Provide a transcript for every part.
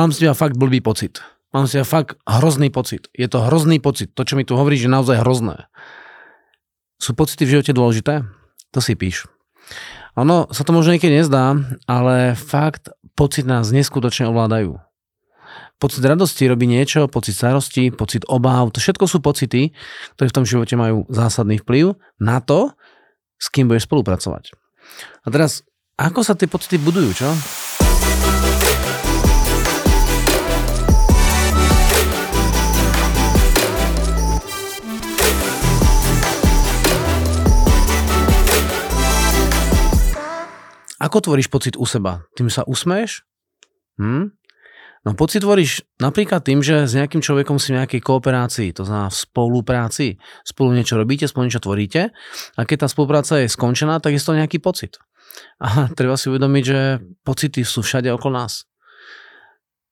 Mám z teba fakt blbý pocit. Mám z teba fakt hrozný pocit. Je to hrozný pocit. To, čo mi tu hovoríš, je naozaj hrozné. Sú pocity v živote dôležité? To si píš. Ono sa to možno niekedy nezdá, ale fakt pocit nás neskutočne ovládajú. Pocit radosti robí niečo, pocit starosti, pocit obáv. To všetko sú pocity, ktoré v tom živote majú zásadný vplyv na to, s kým budeš spolupracovať. A teraz, ako sa tie pocity budujú, čo? Ako tvoríš pocit u seba? Tým sa usmeješ? No pocit tvoríš napríklad tým, že s nejakým človekom si v nejakej kooperácii, to znamená v spolupráci. Spolu niečo robíte, spolu niečo tvoríte a keď tá spolupráca je skončená, tak je to nejaký pocit. A treba si uvedomiť, že pocity sú všade okolo nás.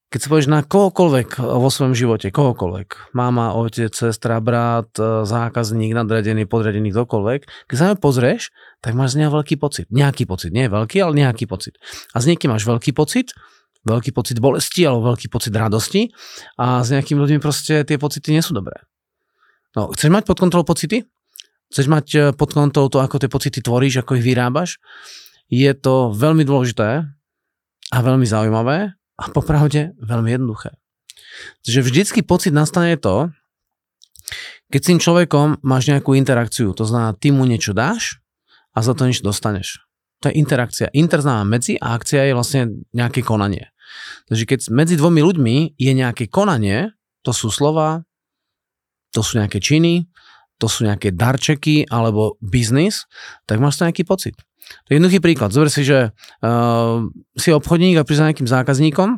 Keď sa povieš na kohokoľvek vo svojom živote, kohokoľvek, máma, otec, sestra, brat, zákazník, nadradený, podriadený, kdokoľvek, keď sa na pozrieš, tak máš z neho veľký pocit. Nejaký pocit, nie veľký, ale nejaký pocit. A z niekým máš veľký pocit bolesti alebo veľký pocit radosti a s nejakými ľuďmi proste tie pocity nie sú dobré. No, chceš mať pod kontrolou pocity? Chceš mať pod kontrolou to, ako tie pocity tvoríš, ako ich vyrábaš? Je to veľmi dôležité a veľmi zaujímavé. A popravde veľmi jednoduché. Takže vždycky pocit nastane to, keď s tým človekom máš nejakú interakciu. To znamená, ty mu niečo dáš a za to niečo dostaneš. To je interakcia. Inter znamená medzi a akcia je vlastne nejaké konanie. Takže keď medzi dvomi ľuďmi je nejaké konanie, to sú slova, to sú nejaké činy, to sú nejaké darčeky alebo biznis, tak máš to nejaký pocit. To je jednoduchý príklad. Zober si, že si obchodník a príde za nejakým zákazníkom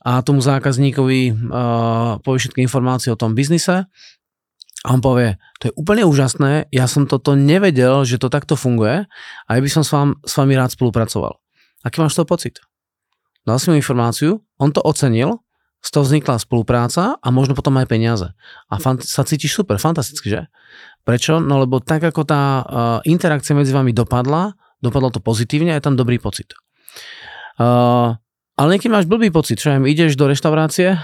a tomu zákazníkovi povie všetky informácie o tom biznise a on povie, to je úplne úžasné, ja som toto nevedel, že to takto funguje a ja by som s vami rád spolupracoval. Aký máš toho pocit? Dal si mu informáciu, on to ocenil, z toho vznikla spolupráca a možno potom aj peniaze. A sa cítiš super, fantasticky, že? Prečo? No lebo tak, ako tá interakcia medzi vami dopadlo to pozitívne a je tam dobrý pocit. Ale niekým máš blbý pocit, čo aj ideš do reštaurácie,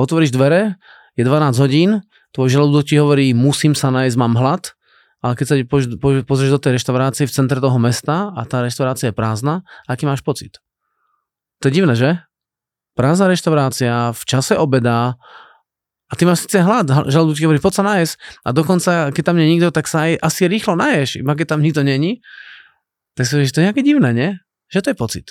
otvoríš dvere, je 12 hodín, tvoj žalúdok ti hovorí, musím sa nájsť, mám hlad, ale keď sa pozrieš do tej reštaurácie v centre toho mesta a tá reštaurácia je prázdna, aký máš pocit? To je divné, že? Prázdna reštaurácia, v čase obeda a ty máš síce hlad, žalúdok ti hovorí, poď sa najesť a dokonca, keď tam nie je nikto, tak sa aj asi rýchlo naješ, iba keď tam nikto není, tak si hovoríš, to je nejaké divné, nie? Že to je pocit.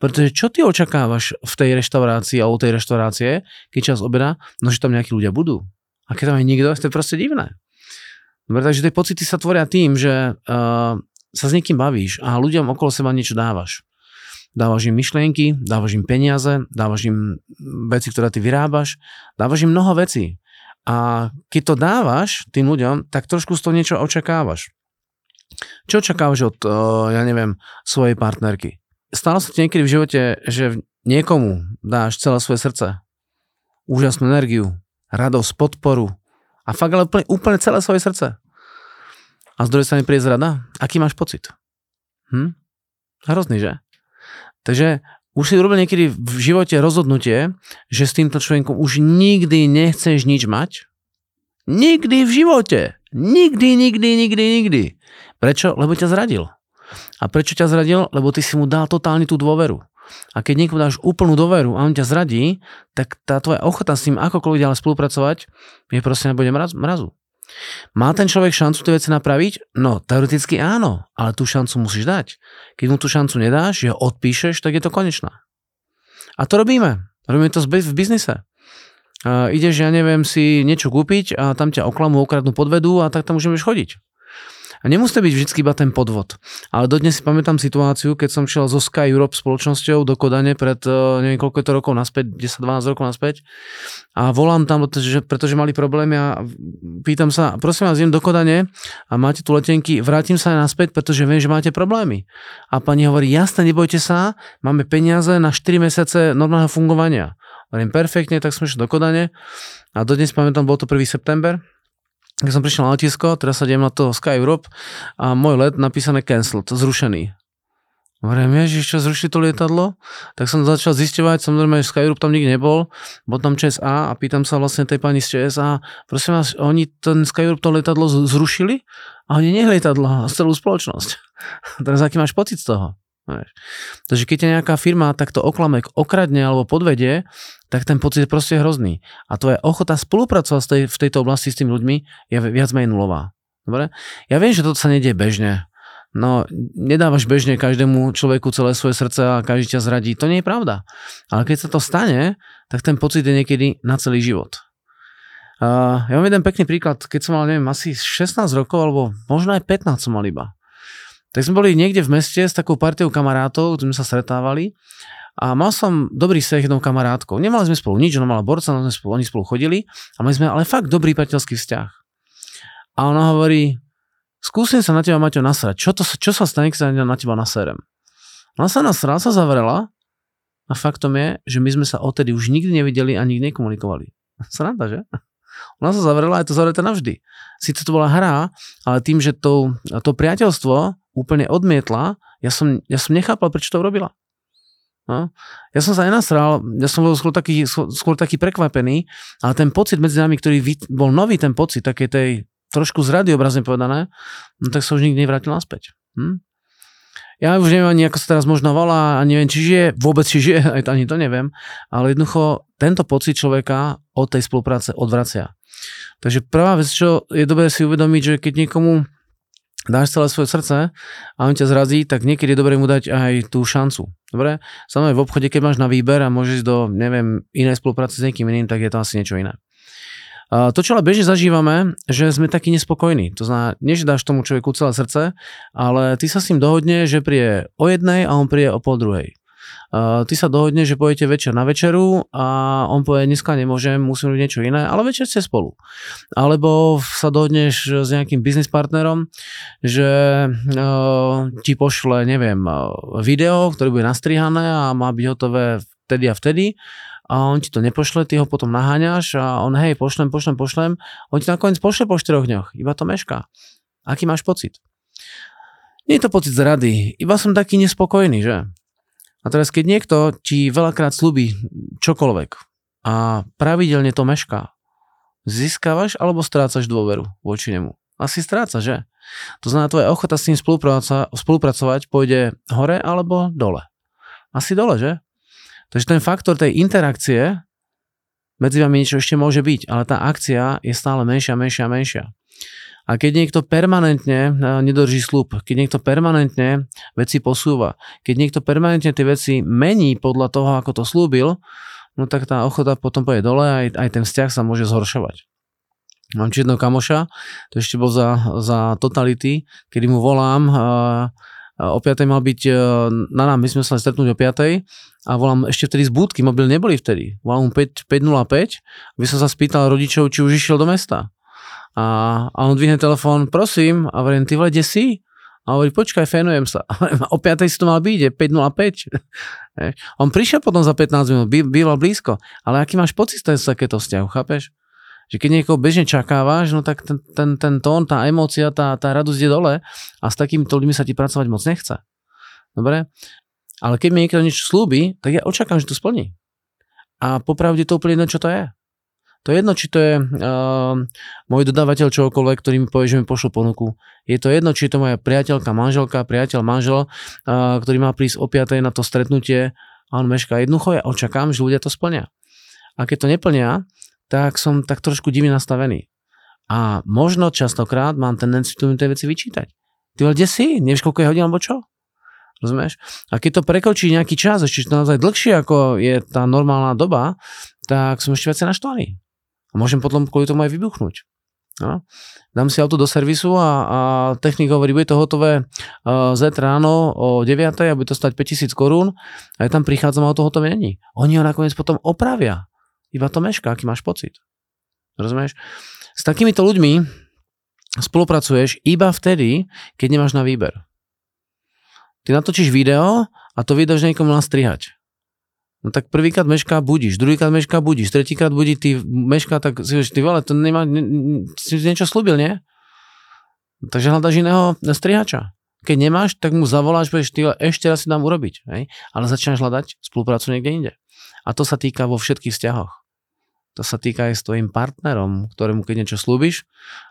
Pretože čo ty očakávaš v tej reštaurácii a u tej reštaurácie, keď čas obeda, no že tam nejakí ľudia budú. A keď tam je nikto, to je proste divné. Dobre, takže tie pocity sa tvoria tým, že sa s niekým bavíš a ľuďom okolo seba niečo dávaš. Dávaš im myšlienky, dávaš im peniaze, dávaš im veci, ktoré ty vyrábaš, dávaš im mnoho vecí. A keď to dávaš tým ľuďom, tak trošku z toho niečo očakávaš. Čo očakávaš od, svojej partnerky? Stalo sa ti niekedy v živote, že niekomu dáš celé svoje srdce, úžasnú energiu, radosť, podporu a fakt ale úplne celé svoje srdce. A z druhej strany príde zrada? Aký máš pocit? Hrozný, že? Takže už si urobil niekedy v živote rozhodnutie, že s týmto človekom už nikdy nechceš nič mať? Nikdy v živote. Nikdy. Prečo? Lebo ťa zradil. A prečo ťa zradil? Lebo ty si mu dal totálne tú dôveru. A keď niekomu dáš úplnú dôveru a on ťa zradí, tak tá tvoja ochota s ním akokoľvek ďalej spolupracovať je proste nebude mrazu. Má ten človek šancu tie veci napraviť? No, teoreticky áno, ale tú šancu musíš dať. Keď mu tú šancu nedáš, že ho odpíšeš, tak je to konečná. A to robíme. Robíme to v biznise. Ideš, si niečo kúpiť a tam ťa oklamú, okradnú, podvedú a tak tam už nebudeš chodiť. A nemusí byť vždycky iba ten podvod. Ale dodnes si pamätám situáciu, keď som šiel zo Sky Europe spoločnosťou do Kodane pred neviem koľko je to rokov naspäť, 10-12 rokov naspäť. A volám tam, pretože mali problémy a pýtam sa, prosím vás, idem do Kodane a máte tu letenky, vrátim sa aj naspäť, pretože viem, že máte problémy. A pani hovorí, jasne, nebojte sa, máme peniaze na 4 mesiace normálneho fungovania. Hovorím, perfektne, tak sme šli do Kodane a dodnes si pamätám, bol to 1. september. Keď som prišiel na letisko, teraz sa idem na to Sky Europe a môj let napísané cancelled, zrušený. Hovorím, ježiš, čo zrušili to lietadlo? Tak som začal zisťovať, samozrejme, že Skyroop tam nikdy nebol, bol tam ČSA a pýtam sa vlastne tej pani z ČSA, prosím vás, oni ten Skyroop to lietadlo zrušili a oni nehlietadlo, a celú spoločnosť. Teraz aký máš pocit z toho? Vieš. Takže keď je nejaká firma takto oklamek okradne alebo podvedie, tak ten pocit je proste hrozný. A tvoja ochota spolupracovať v tejto oblasti s tými ľuďmi je viac menej nulová. Dobre? Ja viem, že toto sa nedie bežne. No, nedávaš bežne každému človeku celé svoje srdce a každý ťa zradí. To nie je pravda. Ale keď sa to stane, tak ten pocit je niekedy na celý život. Ja mám jeden pekný príklad. Keď som mal, neviem, asi 16 rokov, alebo možno aj 15 som mal iba. Tak sme boli niekde v meste s takou partiou kamarátov, sme sa stretávali a mal som dobrý vzťah jednou kamarátkou. Nemali sme spolu nič, ona mala borca, oni spolu chodili a mali sme ale fakt dobrý priateľský vzťah. A ona hovorí, skúsim sa na teba, Maťo, nasrať. Čo sa stane, keď sa na teba naserem? Ona sa nasrala, sa zavrela a faktom je, že my sme sa odtedy už nikdy nevideli a nikdy nekomunikovali. Sranda, že? Ona sa zavrela a je to zavreté navždy. Sice to bola hra, ale tým, že to priateľstvo úplne odmietla, ja som nechápal, prečo to robila. No? Ja som sa nenasral, ja som bol skôr taký prekvapený, ale ten pocit medzi nami, ktorý bol nový, ten pocit, také tej trošku zrady obrazne povedané, no tak sa už nikdy nevrátil naspäť. Ja už neviem ani, ako sa teraz možno volá a neviem, či žije, vôbec či žije, ani to neviem, ale jednoducho tento pocit človeka od tej spolupráce odvracia. Takže prvá vec, čo je dobré si uvedomiť, že keď niekomu dáš celé svoje srdce a on ťa zrazí, tak niekedy je dobré mu dať aj tú šancu. Dobre? Samozrejme v obchode, keď máš na výber a môžeš ísť do, neviem, inej spolupráce s niekým iným, tak je to asi niečo iné. To, čo ale bežne zažívame, že sme takí nespokojní. To znamená, nie že dáš tomu človeku celé srdce, ale ty sa s ním dohodne, že príde o jednej a on príde o pol druhej. Ty sa dohodne, že pôjdete večer na večeru a on povie, dneska nemôžem, musím robiť niečo iné, ale večer ste spolu. Alebo sa dohodneš s nejakým business partnerom, že ti pošle, neviem, video, ktoré bude nastrihané a má byť hotové vtedy a vtedy. A on ti to nepošle, ty ho potom naháňaš a on hej, pošlem, on ti nakoniec pošle po 4 dňoch, iba to mešká. Aký máš pocit? Nie je to pocit zrady, iba som taký nespokojný, že? A teraz keď niekto ti veľakrát slúbi čokoľvek a pravidelne to mešká, získavaš alebo strácaš dôveru voči nemu? Asi strácaš, že? To znamená, tvoja ochota s tým spolupracovať pôjde hore alebo dole? Asi dole, že? Takže ten faktor tej interakcie medzi vami niečo ešte môže byť, ale tá akcia je stále menšia. A keď niekto permanentne nedodrží sľub, keď niekto permanentne veci posúva, keď niekto permanentne tie veci mení podľa toho, ako to slúbil, no tak tá ochota potom pôjde dole a aj ten vzťah sa môže zhoršovať. Mám či jedného kamoša, to ešte bol za totality, kedy mu volám... O 5:00 mal byť na nám, my sme sa stretnúť o 5:00 a volám ešte vtedy z búdky, mobil neboli vtedy. Volám mu 5:05, aby som sa spýtal rodičov, či už išiel do mesta. A on dvihne telefón, prosím, a hovorím, ty vole, kde si? A hovorí, počkaj, fénujem sa. O 5:00 si to mal byť, je 5:05. On prišiel potom za 15 minút, býval blízko, ale aký máš pocit z takéto vzťahu, chápeš? Že keď niekoho bežne čakávaš, no tak ten tón, tá emócia, tá radosť je dole a s takýmito ľuďmi sa ti pracovať moc nechce. Dobre? Ale keď mi niekto niečo slúbi, tak ja očakám, že to splní. A popravde to úplne jedno, čo to je. To je jedno, či to je môj dodávateľ čokoľvek, ktorý mi povie, že mi pošlo ponuku. Je to jedno, či je to moja priateľka, manželka, manžel, ktorý má prísť o 5:00 na to stretnutie a on mešká. Jednoducho ja očakám, že ľudia to splnia. A keď to neplnia, tak som tak trošku divne nastavený. A možno častokrát mám tendenciu tie veci vyčítať. Ty vole, kde si? Nevieš, koľko je hodín, alebo čo? Rozumieš? A keď to prekočí nejaký čas, ešte to naozaj dlhšie, ako je tá normálna doba, tak som ešte viacej naštvaný. A môžem potom kvôli tomu aj vybuchnúť. No. Dám si auto do servisu a technik hovorí, bude to hotové ráno o 9:00 a bude to stať 5,000 korún a ja tam prichádzam a auto hotové není. Oni ho nakoniec potom opravia. Iba to meška, aký máš pocit. Rozumieš? S takýmito ľuďmi spolupracuješ iba vtedy, keď nemáš na výber. Ty natočíš video a to video už niekomu nastrihať. No tak prvýkrát meška budíš, druhýkrát meška budíš, tretíkrát budí, ty meška, tak si hovoríš, ty vole, to nemá, si niečo slúbil, nie? Takže hľadaš iného strihača. Keď nemáš, tak mu zavoláš, budeš ty ešte raz si dám urobiť. Hej? Ale začínaš hľadať spoluprácu niekde inde. A to sa týka vo všetkých vzťahoch. To sa týka aj s tvojim partnerom, ktorému keď niečo slúbiš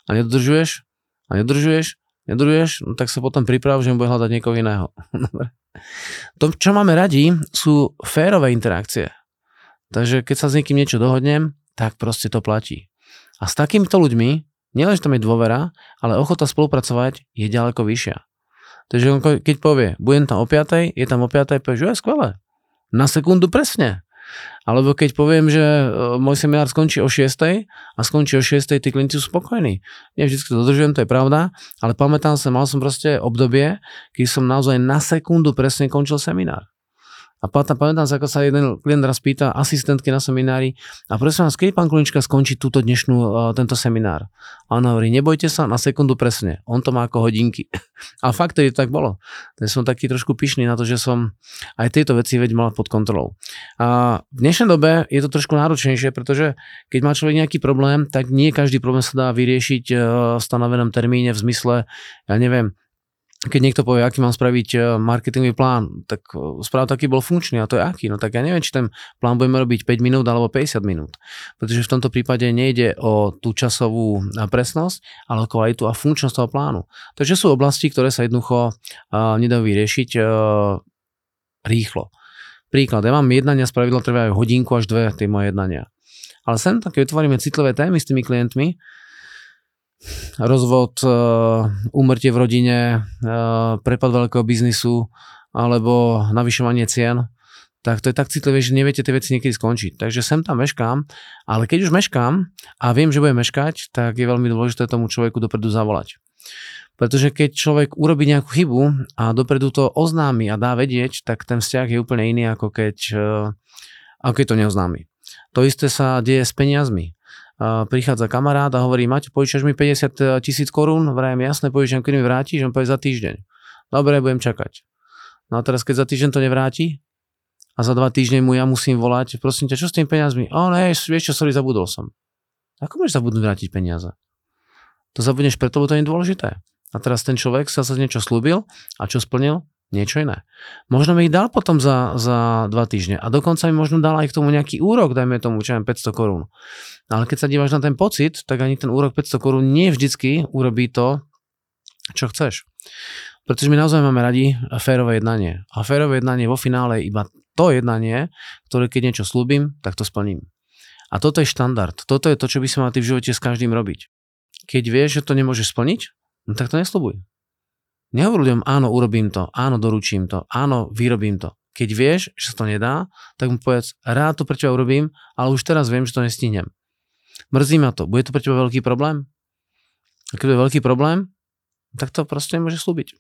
a nedodržuješ, no tak sa potom priprav, že mu bude hľadať niekoho iného. To, čo máme radi, sú férové interakcie. Takže keď sa s niekým niečo dohodnem, tak proste to platí. A s takýmito ľuďmi, nielen, že tam je dôvera, ale ochota spolupracovať je ďaleko vyššia. Takže on keď povie, budem tam o 5, je tam o 5, povieš, že je skvelé. Na sekundu presne. Alebo keď poviem, že môj seminár skončí o 6 a skončí o 6, tí klienti sú spokojní. Nie vždy to dodržujem, to je pravda, ale pamätám sa, mal som proste obdobie, keď som naozaj na sekundu presne končil seminár. A pamätám sa, ako sa jeden klient raz pýta asistentky na seminári a prosím vás, kedy pán Kulinička skončí tento seminár? A ona hovorí, nebojte sa, na sekundu presne. On to má ako hodinky. A fakt to tak bolo. Takže som taký trošku pyšný na to, že som aj tieto veci mal pod kontrolou. A v dnešnej dobe je to trošku náročnejšie, pretože keď má človek nejaký problém, tak nie každý problém sa dá vyriešiť v stanovenom termíne v zmysle, ja neviem, keď niekto povie, aký mám spraviť marketingový plán, tak správ taký bol funkčný a to je aký. No tak ja neviem, či ten plán budeme robiť 5 minút alebo 50 minút. Pretože v tomto prípade nejde o tú časovú presnosť, ale o kvalitu a funkčnosť toho plánu. Takže sú oblasti, ktoré sa jednoducho nedajú vyriešiť rýchlo. Príklad, ja mám jednania, spravidla trvajú hodinku až 2 tie moje jednania. Ale sem také vytvoríme citlivé témy s tými klientmi, rozvod, úmrtie v rodine, prepad veľkého biznisu alebo navyšovanie cien, tak to je tak citlivé, že neviete tie veci niekedy skončiť. Takže sem tam meškám, ale keď už meškám a viem, že budem meškať, tak je veľmi dôležité tomu človeku dopredu zavolať. Pretože keď človek urobí nejakú chybu a dopredu to oznámi a dá vedieť, tak ten vzťah je úplne iný, ako keď to neoznámi. To isté sa deje s peniazmi. Prichádza kamarát a hovorí, Maťo, požičaš mi 50 000 korún, vrajem, jasné, požičam, keď mi vrátiš, on povie za týždeň. Dobre, budem čakať. No a teraz, keď za týždeň to nevráti a za 2 týždne mu ja musím volať, prosím ťa, čo s tými peniazmi? O ne, vieš čo, sorry, zabudol som. Ako môžeš zabudnúť vrátiť peniaze? To zabudneš preto, lebo to nie je dôležité. A teraz ten človek sa niečo slúbil a čo splnil? Niečo iné. Možno mi ich dal potom za 2 týždne a dokonca mi možno dal aj k tomu nejaký úrok, dajme tomu, čo mám 500 korún. Ale keď sa díváš na ten pocit, tak ani ten úrok 500 korún nie vždycky urobí to, čo chceš. Pretože my naozaj máme radi férové jednanie. A férové jednanie vo finále je iba to jednanie, ktoré keď niečo slúbim, tak to splním. A toto je štandard. Toto je to, čo by si mal ty v živote s každým robiť. Keď vieš, že to nemôžeš splniť, no tak to nesľubuj. Nehovor ľuďom, áno, urobím to, áno, doručím to, áno, vyrobím to. Keď vieš, že sa to nedá, tak mu povedz, rád to pre teba urobím, ale už teraz viem, že to nestihnem. Mrzí ma to, bude to pre teba veľký problém? A keď je veľký problém, tak to proste nemôže slúbiť.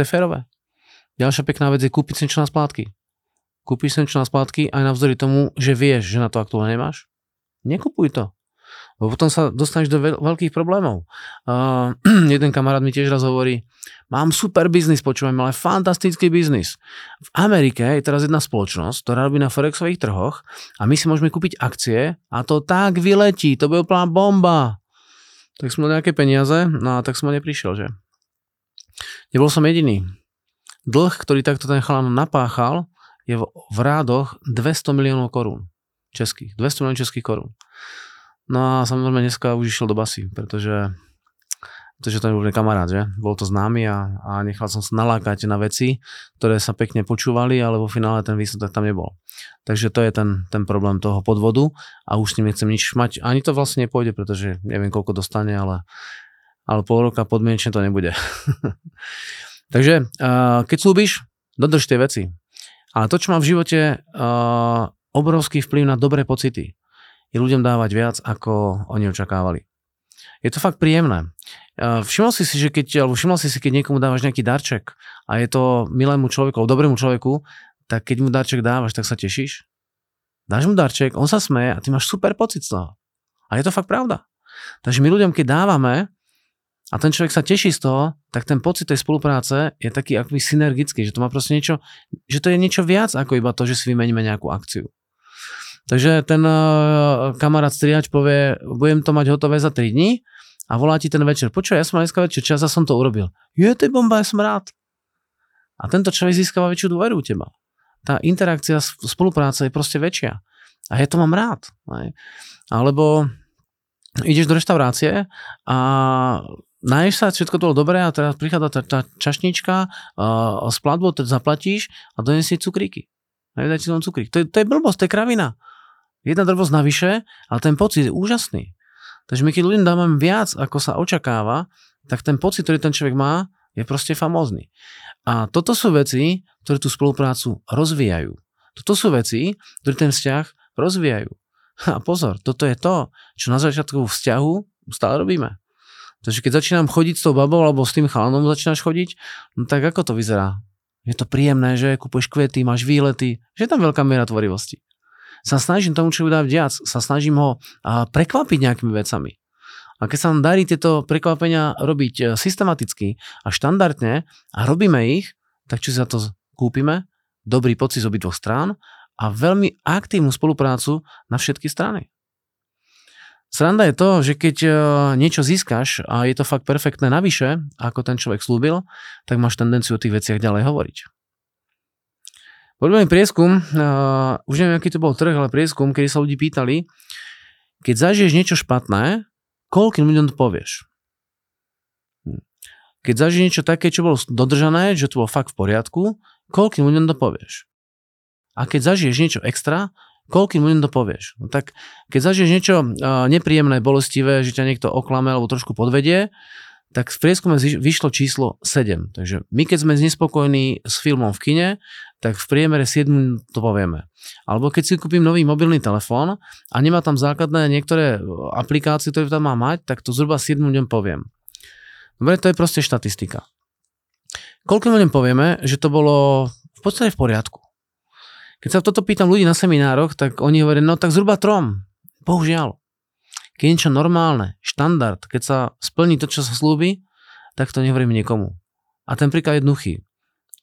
To je férové. Ďalšia pekná vec je kúpiť si niečo na splátky. Kúpiš si niečo na splátky aj navzdory tomu, že vieš, že na to aktuálne nemáš. Nekupuj to. Lebo potom sa dostaneš do veľkých problémov. Jeden kamarát mi tiež raz hovorí, mám super biznis, počúvam, ale fantastický biznis. V Amerike je teraz jedna spoločnosť, ktorá robí na forexových trhoch a my si môžeme kúpiť akcie a to tak vyletí, to bude úplná bomba. Tak som mal nejaké peniaze, no a tak som ho neprišiel, že? Nebol som jediný. Dlh, ktorý takto ten chalán napáchal, je v rádoch 200 miliónov korún českých. 200 miliónov českých korún. No a samozrejme dneska už išiel do basy, pretože to nebol kamarát, že? Bol to známy a nechal som sa nalákať na veci, ktoré sa pekne počúvali, ale vo finále ten výsledok tam nebol. Takže to je ten problém toho podvodu a už s ním nechcem nič mať. Ani to vlastne nepôjde, pretože neviem, koľko dostane, ale pol roka podmienečne to nebude. Takže keď slúbiš, dodrž tie veci. Ale to, čo mám v živote, obrovský vplyv na dobré pocity. Je ľuďom dávať viac, ako oni očakávali. Je to fakt príjemné. Všimol si si, keď niekomu dávaš nejaký darček a je to milému človeku, dobrému človeku, tak keď mu darček dávaš, tak sa tešíš. Dáš mu darček, on sa smeje a ty máš super pocit z toho. A je to fakt pravda. Takže my ľuďom, keď dávame a ten človek sa teší z toho, tak ten pocit tej spolupráce je taký akoby synergický, že to má proste niečo, že to je niečo viac ako iba to, že si vymeníme nejakú akciu. Takže ten kamarát strihač povie, budem to mať hotové za 3 dní a volá ti ten večer. Počuj, ja som mal dneska večer čas a som to urobil. Je, to je bomba, ja som rád. A tento človek získava väčšiu dôveru u teba. Tá interakcia, spolupráca je proste väčšia. A ja to mám rád. Ne? Alebo ideš do reštaurácie a naješ sa, všetko to bolo dobré a teraz prichádza tá čašnička a s platbou zaplatíš a donesie cukríky. Daj ti tam cukrík. To je blbosť, to je kravina. Jedna drobnosť navyše, ale ten pocit je úžasný. Takže my keď ľuďom dávame viac, ako sa očakáva, tak ten pocit, ktorý ten človek má, je proste famózny. A toto sú veci, ktoré tú spoluprácu rozvíjajú. Toto sú veci, ktoré ten vzťah rozvíjajú. A pozor, toto je to, čo na začiatku vzťahu stále robíme. Takže keď začínam chodiť s tou babou alebo s tým chalanom začínaš chodiť, no tak ako to vyzerá? Je to príjemné, že kupuješ kvety, máš výlety, že je tam veľká miera tvorivosti. Sa snažím tomu, čo dá viac, sa snažím ho prekvapiť nejakými vecami. A keď sa nám darí tieto prekvapenia robiť systematicky a štandardne a robíme ich, tak či za to kúpime, dobrý pocit z obidvoch strán a veľmi aktívnu spoluprácu na všetky strany. Sranda je to, že keď niečo získaš a je to fakt perfektné navyše, ako ten človek slúbil, tak máš tendenciu o tých veciach ďalej hovoriť. Podobný prieskum, už neviem, aký to bol trh, ale prieskum, kedy sa ľudí pýtali, keď zažiješ niečo špatné, koľkým ľuďom to povieš? Keď zažiješ niečo také, čo bolo dodržané, že to bolo fakt v poriadku, koľkým ľuďom to povieš? A keď zažiješ niečo extra, koľkým ľuďom to povieš? No tak keď zažiješ niečo nepríjemné, bolestivé, že ťa niekto oklame alebo trošku podvedie, tak v prieskume vyšlo číslo 7. Takže my, keď sme nespokojní s filmom v kine, tak v priemere 7 to povieme. Alebo keď si kúpim nový mobilný telefón a nemá tam základné niektoré aplikácie, ktoré tam má mať, tak to zhruba 7 ľuďom poviem. Dobre, to je proste štatistika. Koľkým ľuďom povieme, že to bolo v podstate v poriadku? Keď sa toto pýtam ľudí na seminároch, tak oni hovoria, no tak zhruba 3. Bohužiaľ. Keď je niečo normálne, štandard, keď sa splní to, čo sa slúbi, tak to nehovorím nikomu. A ten príklad je jednoduchý.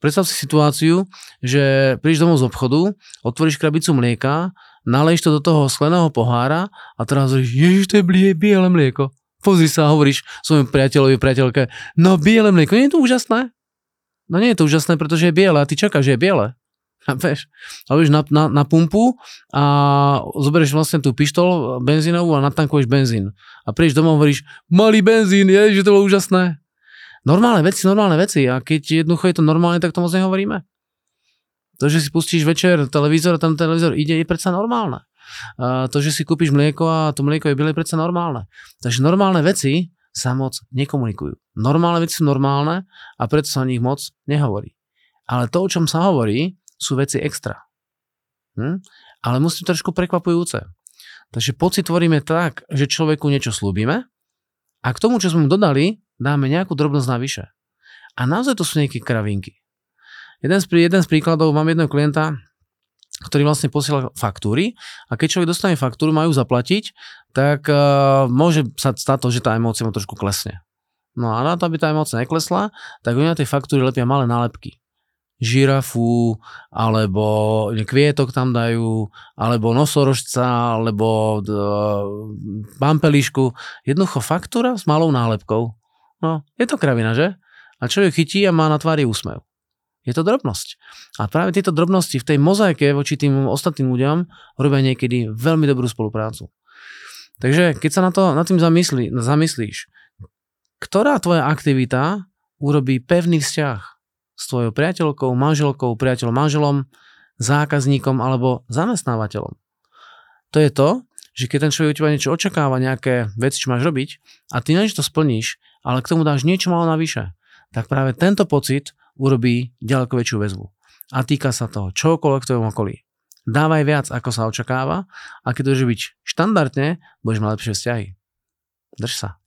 Predstav si situáciu, že prídeš domov z obchodu, otvoríš krabicu mlieka, naleješ to do toho skleného pohára a teraz hovoríš, ježiš, to je biele mlieko. Pozri sa a hovoríš svojom priateľovi, priateľke, no biele mlieko, nie je to úžasné? No nie je to úžasné, pretože je biele a ty čakáš, že je biele. A vieš na pumpu a zoberieš vlastne tú pištol benzínovú a natankuješ benzín. A prídeš domov a hovoríš, malý benzín, je, že to bolo úžasné. Normálne veci. A keď jednoducho je to normálne, tak to moc nehovoríme. To, že si pustíš večer televízor a tam televízor ide, je predsa normálne. A to, že si kúpiš mlieko a to mlieko je biele, je predsa normálne. Takže normálne veci sa moc nekomunikujú. Normálne veci sú normálne a preto sa o nich moc nehovorí. Ale to, o čom sa hovorí, sú veci extra. Ale musí to trošku prekvapujúce. Takže pocit tvoríme tak, že človeku niečo slúbime a k tomu, čo sme mu dodali, dáme nejakú drobnosť navyše. A naozaj to sú nejaké kravinky. Jeden z príkladov, mám jedného klienta, ktorý vlastne posiela faktúry a keď človek dostane faktúru, majú zaplatiť, tak môže sa stať to, že tá emócia mu trošku klesne. No a na to, aby tá emócia neklesla, tak oni na tej faktúry lepia malé nálepky. Žirafu, alebo kvietok tam dajú, alebo nosorožca, alebo pampelišku. Jednoducho faktúra s malou nálepkou. No, je to kravina, že? A čo ju chytí a má na tvári úsmev. Je to drobnosť. A práve tieto drobnosti v tej mozaike voči tým ostatným ľuďom robia niekedy veľmi dobrú spoluprácu. Takže keď sa nad tým zamyslíš, ktorá tvoja aktivita urobí pevný vzťah s tvojou priateľkou, manželkou, priateľom, manželom, zákazníkom alebo zamestnávateľom. To je to, že keď ten človek od teba niečo očakáva, nejaké veci, čo máš robiť a ty niečo to splníš, ale k tomu dáš niečo malo navyše, tak práve tento pocit urobí ďaleko väčšiu väzbu. A týka sa toho čokoľvek v tvojom okolí. Dávaj viac, ako sa očakáva a keď to budeš byť štandardne, budeš mať lepšie vzťahy. Drž sa.